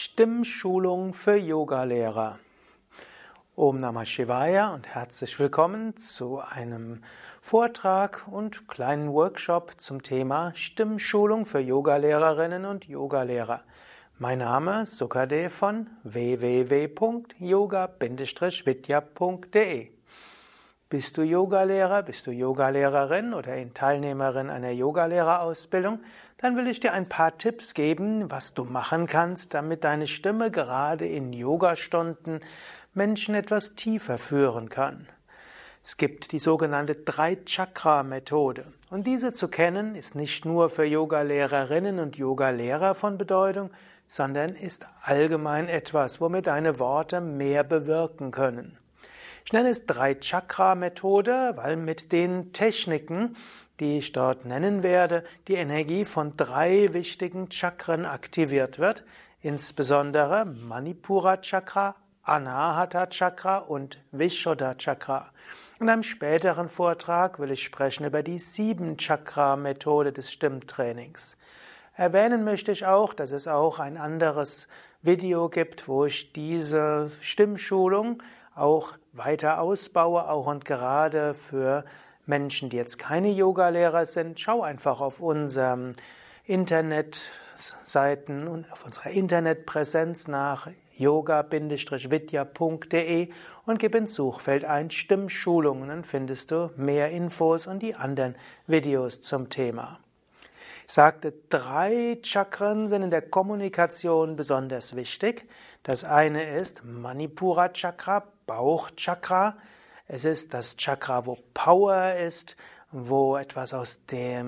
Stimmschulung für Yogalehrer. Om Namah Shivaya und herzlich willkommen zu einem Vortrag und kleinen Workshop zum Thema Stimmschulung für Yogalehrerinnen und Yogalehrer. Mein Name ist Sukadev von www.yoga-vidya.de. Bist du Yogalehrer, bist du Yogalehrerin oder Teilnehmerin einer Yogalehrerausbildung, dann will ich dir ein paar Tipps geben, was du machen kannst, damit deine Stimme gerade in Yogastunden Menschen etwas tiefer führen kann. Es gibt die sogenannte Drei-Chakra-Methode. Und diese zu kennen, ist nicht nur für Yogalehrerinnen und Yogalehrer von Bedeutung, sondern ist allgemein etwas, womit deine Worte mehr bewirken können. Ich nenne es Drei-Chakra-Methode, weil mit den Techniken, die ich dort nennen werde, die Energie von drei wichtigen Chakren aktiviert wird, insbesondere Manipura Chakra, Anahata Chakra und Vishuddha Chakra. In einem späteren Vortrag will ich sprechen über die Sieben-Chakra-Methode des Stimmtrainings. Erwähnen möchte ich auch, dass es auch ein anderes Video gibt, wo ich diese Stimmschulung auch weiter ausbaue, auch und gerade für Menschen, die jetzt keine Yogalehrer sind. Schau einfach auf unseren Internetseiten und auf unserer Internetpräsenz nach yoga-vidya.de und gib ins Suchfeld ein Stimmschulungen, dann findest du mehr Infos und die anderen Videos zum Thema. Ich sagte, drei Chakren sind in der Kommunikation besonders wichtig. Das eine ist Manipura Chakra, Bauchchakra. Es ist das Chakra, wo Power ist, wo etwas aus der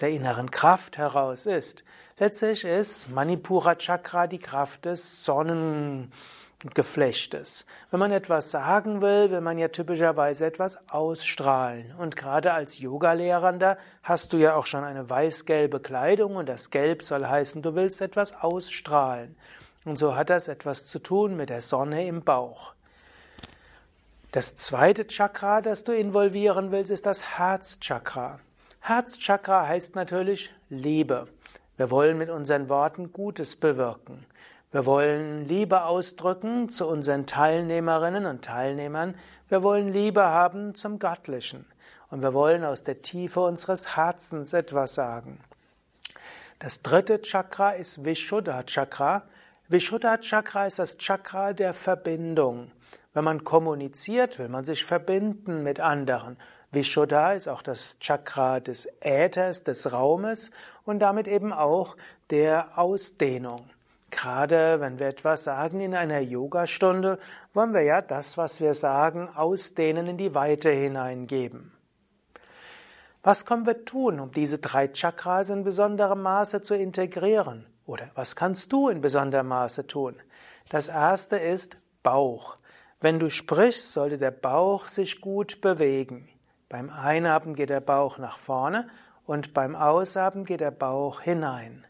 inneren Kraft heraus ist. Letztlich ist Manipura Chakra die Kraft des Sonnengeflechtes. Wenn man etwas sagen will, will man ja typischerweise etwas ausstrahlen. Und gerade als Yogalehrender hast du ja auch schon eine weiß-gelbe Kleidung und das Gelb soll heißen, du willst etwas ausstrahlen. Und so hat das etwas zu tun mit der Sonne im Bauch. Das zweite Chakra, das du involvieren willst, ist das Herzchakra. Herzchakra heißt natürlich Liebe. Wir wollen mit unseren Worten Gutes bewirken. Wir wollen Liebe ausdrücken zu unseren Teilnehmerinnen und Teilnehmern. Wir wollen Liebe haben zum Göttlichen. Und wir wollen aus der Tiefe unseres Herzens etwas sagen. Das dritte Chakra ist Vishuddha Chakra. Vishuddha Chakra ist das Chakra der Verbindung. Wenn man kommuniziert, will man sich verbinden mit anderen. Vishuddha ist auch das Chakra des Äthers, des Raumes und damit eben auch der Ausdehnung. Gerade wenn wir etwas sagen in einer Yogastunde, wollen wir ja das, was wir sagen, ausdehnen, in die Weite hineingeben. Was können wir tun, um diese drei Chakras in besonderem Maße zu integrieren? Oder was kannst du in besonderem Maße tun? Das erste ist Bauch. Wenn du sprichst, sollte der Bauch sich gut bewegen. Beim Einatmen geht der Bauch nach vorne und beim Ausatmen geht der Bauch hinein.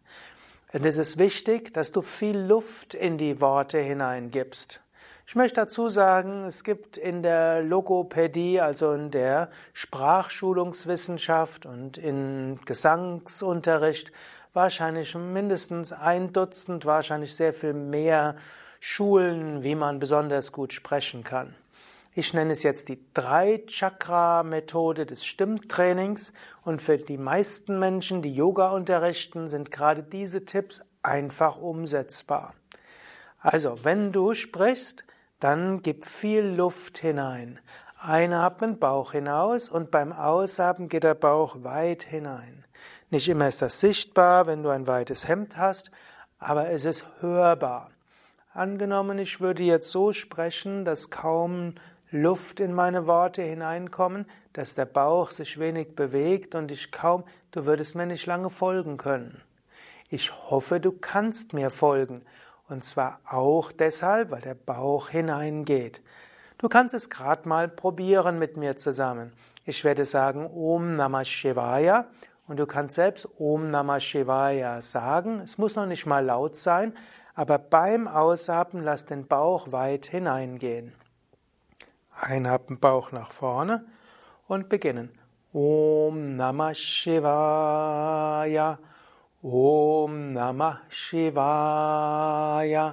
Und es ist wichtig, dass du viel Luft in die Worte hineingibst. Ich möchte dazu sagen, es gibt in der Logopädie, also in der Sprachschulungswissenschaft und in Gesangsunterricht, wahrscheinlich mindestens 1 Dutzend, wahrscheinlich sehr viel mehr Schulen, wie man besonders gut sprechen kann. Ich nenne es jetzt die Drei-Chakra-Methode des Stimmtrainings und für die meisten Menschen, die Yoga unterrichten, sind gerade diese Tipps einfach umsetzbar. Also, wenn du sprichst, dann gib viel Luft hinein. Einatmen, Bauch hinaus und beim Ausatmen geht der Bauch weit hinein. Nicht immer ist das sichtbar, wenn du ein weites Hemd hast, aber es ist hörbar. Angenommen, ich würde jetzt so sprechen, dass kaum Luft in meine Worte hineinkommen, dass der Bauch sich wenig bewegt und du würdest mir nicht lange folgen können. Ich hoffe, du kannst mir folgen. Und zwar auch deshalb, weil der Bauch hineingeht. Du kannst es gerade mal probieren mit mir zusammen. Ich werde sagen Om Namah Shivaya. Und du kannst selbst Om Namah Shivaya sagen. Es muss noch nicht mal laut sein. Aber beim Ausatmen lass den Bauch weit hineingehen. Einatmen, Bauch nach vorne und beginnen. Om Namah Shivaya, Om Namah Shivaya,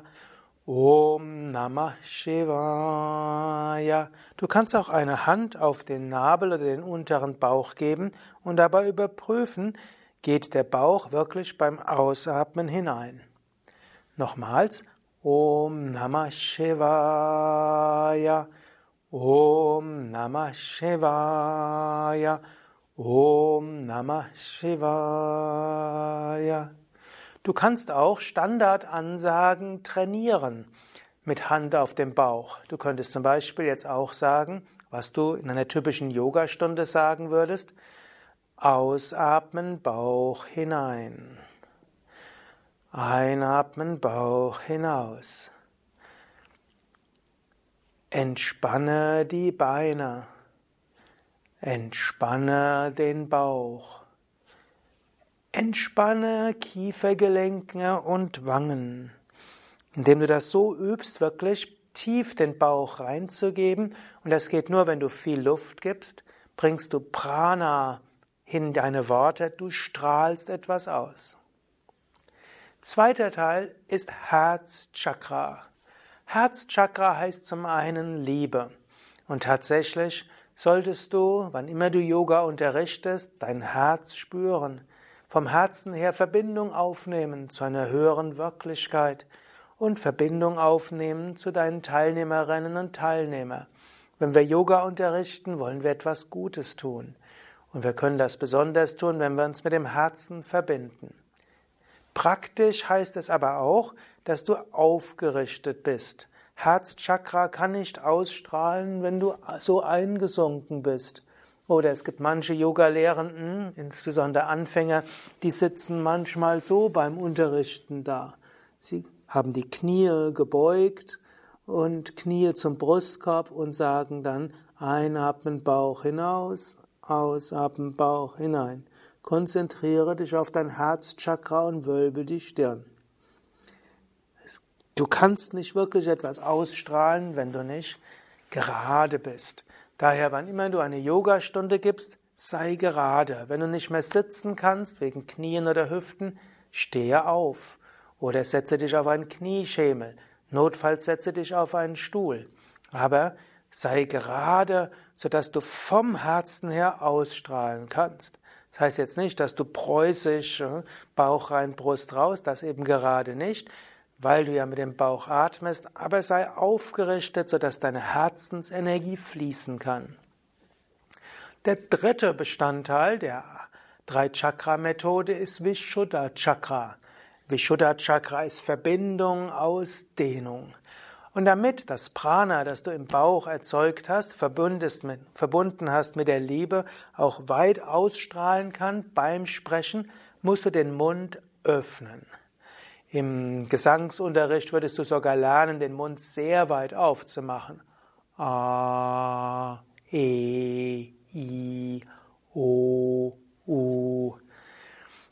Om Namah Shivaya. Du kannst auch eine Hand auf den Nabel oder den unteren Bauch geben und dabei überprüfen, geht der Bauch wirklich beim Ausatmen hinein. Nochmals, Om Namah Shivaya, Om Namah Shivaya, Om Namah Shivaya. Du kannst auch Standardansagen trainieren mit Hand auf dem Bauch. Du könntest zum Beispiel jetzt auch sagen, was du in einer typischen Yogastunde sagen würdest: Ausatmen, Bauch hinein. Einatmen, Bauch hinaus. Entspanne die Beine. Entspanne den Bauch. Entspanne Kiefergelenke und Wangen. Indem du das so übst, wirklich tief den Bauch reinzugeben, und das geht nur, wenn du viel Luft gibst, bringst du Prana in deine Worte, du strahlst etwas aus. Zweiter Teil ist Herzchakra. Herzchakra heißt zum einen Liebe. Und tatsächlich solltest du, wann immer du Yoga unterrichtest, dein Herz spüren, vom Herzen her Verbindung aufnehmen zu einer höheren Wirklichkeit und Verbindung aufnehmen zu deinen Teilnehmerinnen und Teilnehmern. Wenn wir Yoga unterrichten, wollen wir etwas Gutes tun. Und wir können das besonders tun, wenn wir uns mit dem Herzen verbinden. Praktisch heißt es aber auch, dass du aufgerichtet bist. Herzchakra kann nicht ausstrahlen, wenn du so eingesunken bist. Oder es gibt manche Yoga-Lehrenden, insbesondere Anfänger, die sitzen manchmal so beim Unterrichten da. Sie haben die Knie gebeugt und Knie zum Brustkorb und sagen dann: Einatmen, Bauch hinaus, ausatmen, Bauch hinein. Konzentriere dich auf dein Herzchakra und wölbe die Stirn. Du kannst nicht wirklich etwas ausstrahlen, wenn du nicht gerade bist. Daher, wann immer du eine Yogastunde gibst, sei gerade. Wenn du nicht mehr sitzen kannst, wegen Knien oder Hüften, stehe auf. Oder setze dich auf einen Knieschemel. Notfalls setze dich auf einen Stuhl. Aber sei gerade, sodass du vom Herzen her ausstrahlen kannst. Das heißt jetzt nicht, dass du preußisch Bauch rein, Brust raus, das eben gerade nicht, weil du ja mit dem Bauch atmest, aber sei aufgerichtet, sodass deine Herzensenergie fließen kann. Der dritte Bestandteil der Drei-Chakra-Methode ist Vishuddha Chakra. Vishuddha Chakra ist Verbindung, Ausdehnung. Und damit das Prana, das du im Bauch erzeugt hast, verbunden hast mit der Liebe, auch weit ausstrahlen kann beim Sprechen, musst du den Mund öffnen. Im Gesangsunterricht würdest du sogar lernen, den Mund sehr weit aufzumachen. A, E, I, O, U.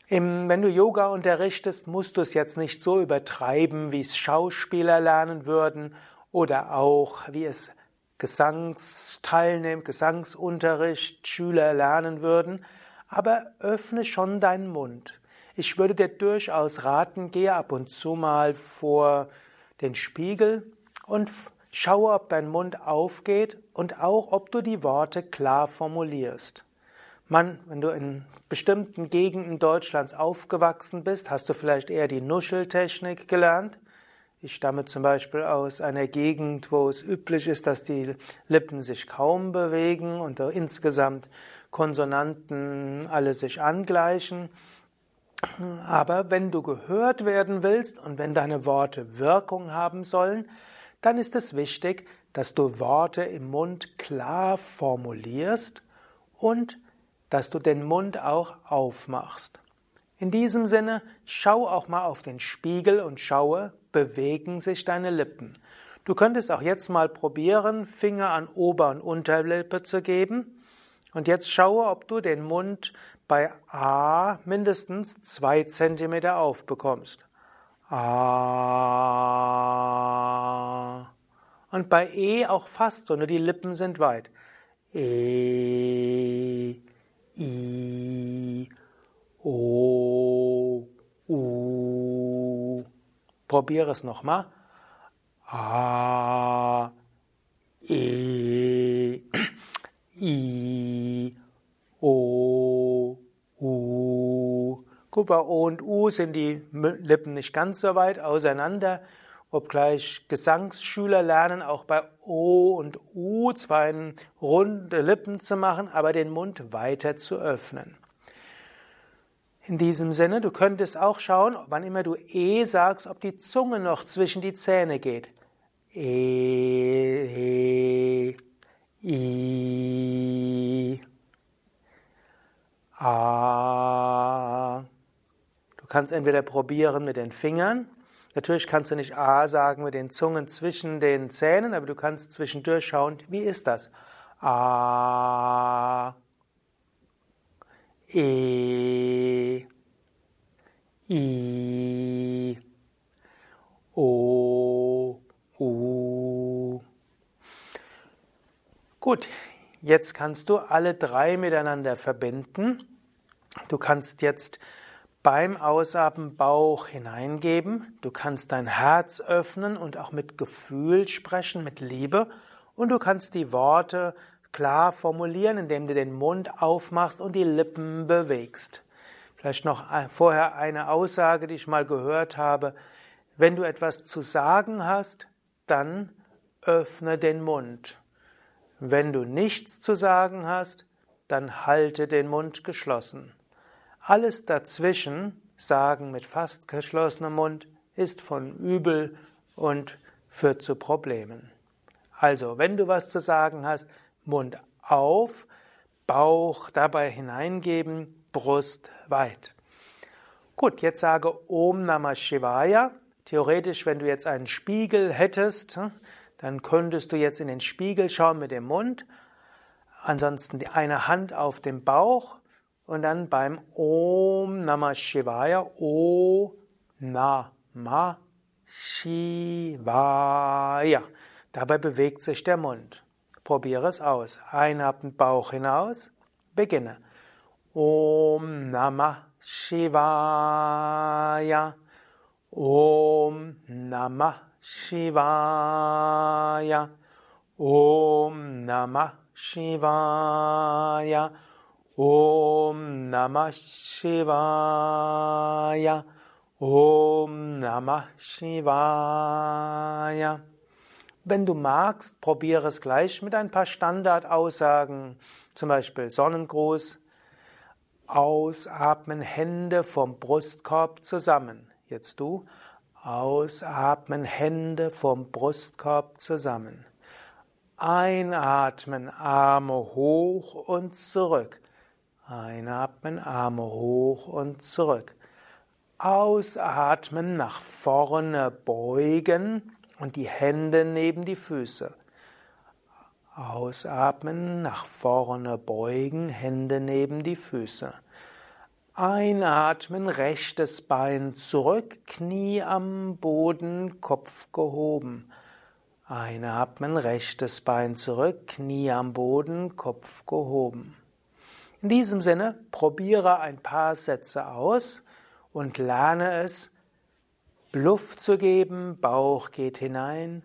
Wenn du Yoga unterrichtest, musst du es jetzt nicht so übertreiben, wie es Schauspieler lernen würden oder auch wie es Gesangsunterricht Schüler lernen würden, aber öffne schon deinen Mund. Ich würde dir durchaus raten, gehe ab und zu mal vor den Spiegel und schaue, ob dein Mund aufgeht und auch, ob du die Worte klar formulierst. Wenn du in bestimmten Gegenden Deutschlands aufgewachsen bist, hast du vielleicht eher die Nuscheltechnik gelernt. Ich stamme zum Beispiel aus einer Gegend, wo es üblich ist, dass die Lippen sich kaum bewegen und insgesamt Konsonanten alle sich angleichen. Aber wenn du gehört werden willst und wenn deine Worte Wirkung haben sollen, dann ist es wichtig, dass du Worte im Mund klar formulierst und dass du den Mund auch aufmachst. In diesem Sinne, schau auch mal auf den Spiegel und schaue, bewegen sich deine Lippen. Du könntest auch jetzt mal probieren, Finger an Ober- und Unterlippe zu geben. Und jetzt schaue, ob du den Mund bei A mindestens 2 Zentimeter aufbekommst. A. Und bei E auch fast so, nur die Lippen sind weit. E. I, O, U. Probiere es nochmal. A. E. I. O. U. Guck mal, O und U sind die Lippen nicht ganz so weit auseinander, obgleich Gesangsschüler lernen, auch bei O und U zwar eine runde Lippen zu machen, aber den Mund weiter zu öffnen. In diesem Sinne, du könntest auch schauen, wann immer du E sagst, ob die Zunge noch zwischen die Zähne geht. E, I, A. Du kannst entweder probieren mit den Fingern. Natürlich kannst du nicht A sagen mit den Zungen zwischen den Zähnen, aber du kannst zwischendurch schauen, wie ist das? A, E, I, O, U. Gut. Jetzt kannst du alle drei miteinander verbinden. Du kannst jetzt beim Ausatmen Bauch hineingeben. Du kannst dein Herz öffnen und auch mit Gefühl sprechen, mit Liebe. Und du kannst die Worte klar formulieren, indem du den Mund aufmachst und die Lippen bewegst. Vielleicht noch vorher eine Aussage, die ich mal gehört habe. Wenn du etwas zu sagen hast, dann öffne den Mund. Wenn du nichts zu sagen hast, dann halte den Mund geschlossen. Alles dazwischen, sagen mit fast geschlossenem Mund, ist von übel und führt zu Problemen. Also, wenn du was zu sagen hast, Mund auf, Bauch dabei hineingeben, Brust weit. Gut, jetzt sage Om Namah Shivaya. Theoretisch, wenn du jetzt einen Spiegel hättest, dann könntest du jetzt in den Spiegel schauen mit dem Mund, ansonsten eine Hand auf dem Bauch und dann beim Om Namah Shivaya, O Namah Shivaya. Dabei bewegt sich der Mund. Probiere es aus. Einatmen, Bauch hinaus. Beginne. Om Namah Shivaya. Om Namah Shivaya, Om Namah Shivaya, Om Namah Shivaya, Om Namah Shivaya. Wenn du magst, probiere es gleich mit ein paar Standardaussagen, zum Beispiel Sonnengruß, ausatmen, Hände vom Brustkorb zusammen. Jetzt du. Ausatmen, Hände vom Brustkorb zusammen. Einatmen, Arme hoch und zurück. Einatmen, Arme hoch und zurück. Ausatmen, nach vorne beugen und die Hände neben die Füße. Ausatmen, nach vorne beugen, Hände neben die Füße. Einatmen, rechtes Bein zurück, Knie am Boden, Kopf gehoben. Einatmen, rechtes Bein zurück, Knie am Boden, Kopf gehoben. In diesem Sinne, probiere ein paar Sätze aus und lerne es, Luft zu geben, Bauch geht hinein,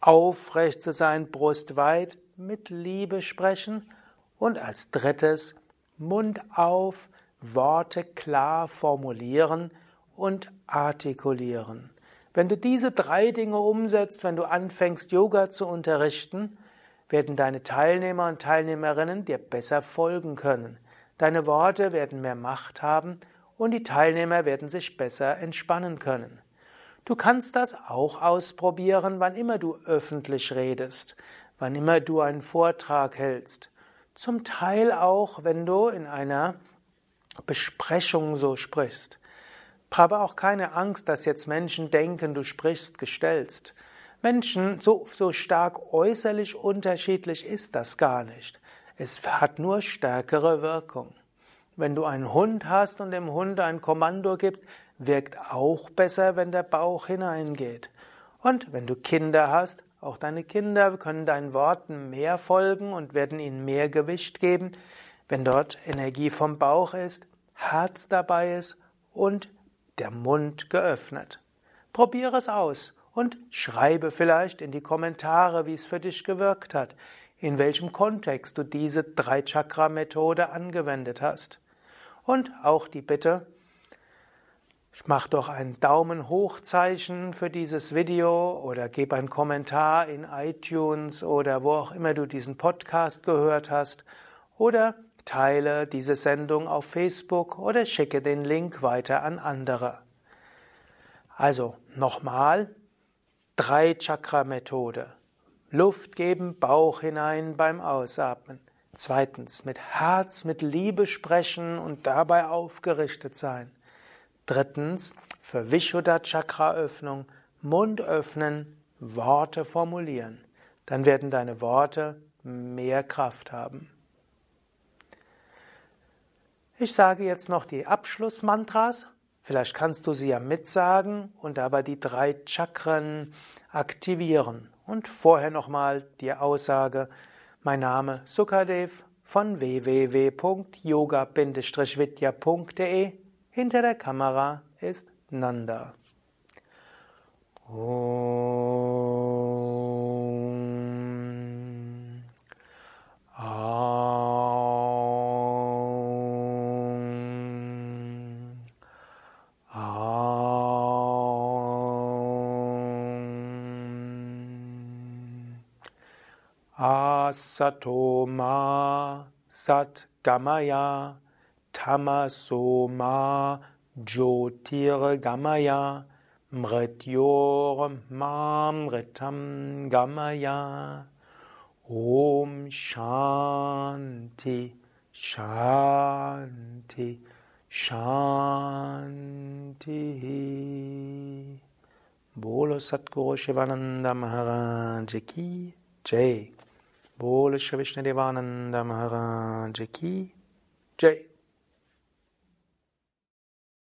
aufrecht zu sein, Brust weit, mit Liebe sprechen und als drittes Mund auf, Worte klar formulieren und artikulieren. Wenn du diese drei Dinge umsetzt, wenn du anfängst, Yoga zu unterrichten, werden deine Teilnehmer und Teilnehmerinnen dir besser folgen können. Deine Worte werden mehr Macht haben und die Teilnehmer werden sich besser entspannen können. Du kannst das auch ausprobieren, wann immer du öffentlich redest, wann immer du einen Vortrag hältst. Zum Teil auch, wenn du in einer Besprechung so sprichst. Habe auch keine Angst, dass jetzt Menschen denken, du sprichst gestelzt. Menschen, so stark äußerlich unterschiedlich ist das gar nicht. Es hat nur stärkere Wirkung. Wenn du einen Hund hast und dem Hund ein Kommando gibst, wirkt auch besser, wenn der Bauch hineingeht. Und wenn du Kinder hast, auch deine Kinder können deinen Worten mehr folgen und werden ihnen mehr Gewicht geben, wenn dort Energie vom Bauch ist, Herz dabei ist und der Mund geöffnet. Probiere es aus und schreibe vielleicht in die Kommentare, wie es für dich gewirkt hat, in welchem Kontext du diese Drei-Chakra-Methode angewendet hast. Und auch die Bitte, mach doch ein Daumen-Hoch-Zeichen für dieses Video oder gib einen Kommentar in iTunes oder wo auch immer du diesen Podcast gehört hast oder teile diese Sendung auf Facebook oder schicke den Link weiter an andere. Also nochmal, Drei-Chakra-Methode. Luft geben, Bauch hinein beim Ausatmen. Zweitens, mit Herz, mit Liebe sprechen und dabei aufgerichtet sein. Drittens, für Vishuddha Chakra Öffnung, Mund öffnen, Worte formulieren. Dann werden deine Worte mehr Kraft haben. Ich sage jetzt noch die Abschlussmantras. Vielleicht kannst du sie ja mitsagen und dabei die drei Chakren aktivieren. Und vorher nochmal die Aussage, mein Name Sukadev von www.yoga-vidya.de. Hinter der Kamera ist Nanda. Om. Satoma Sat Gamaya Tamasoma Jyotir Gamaya Mrityor Ma Ritam Gamaya. Om Shanti Shanti Shanti. Bolo Satguru Shivananda Maharaj ki jai. Bolo Shri Vishnu Devananda Maharaj ki jai.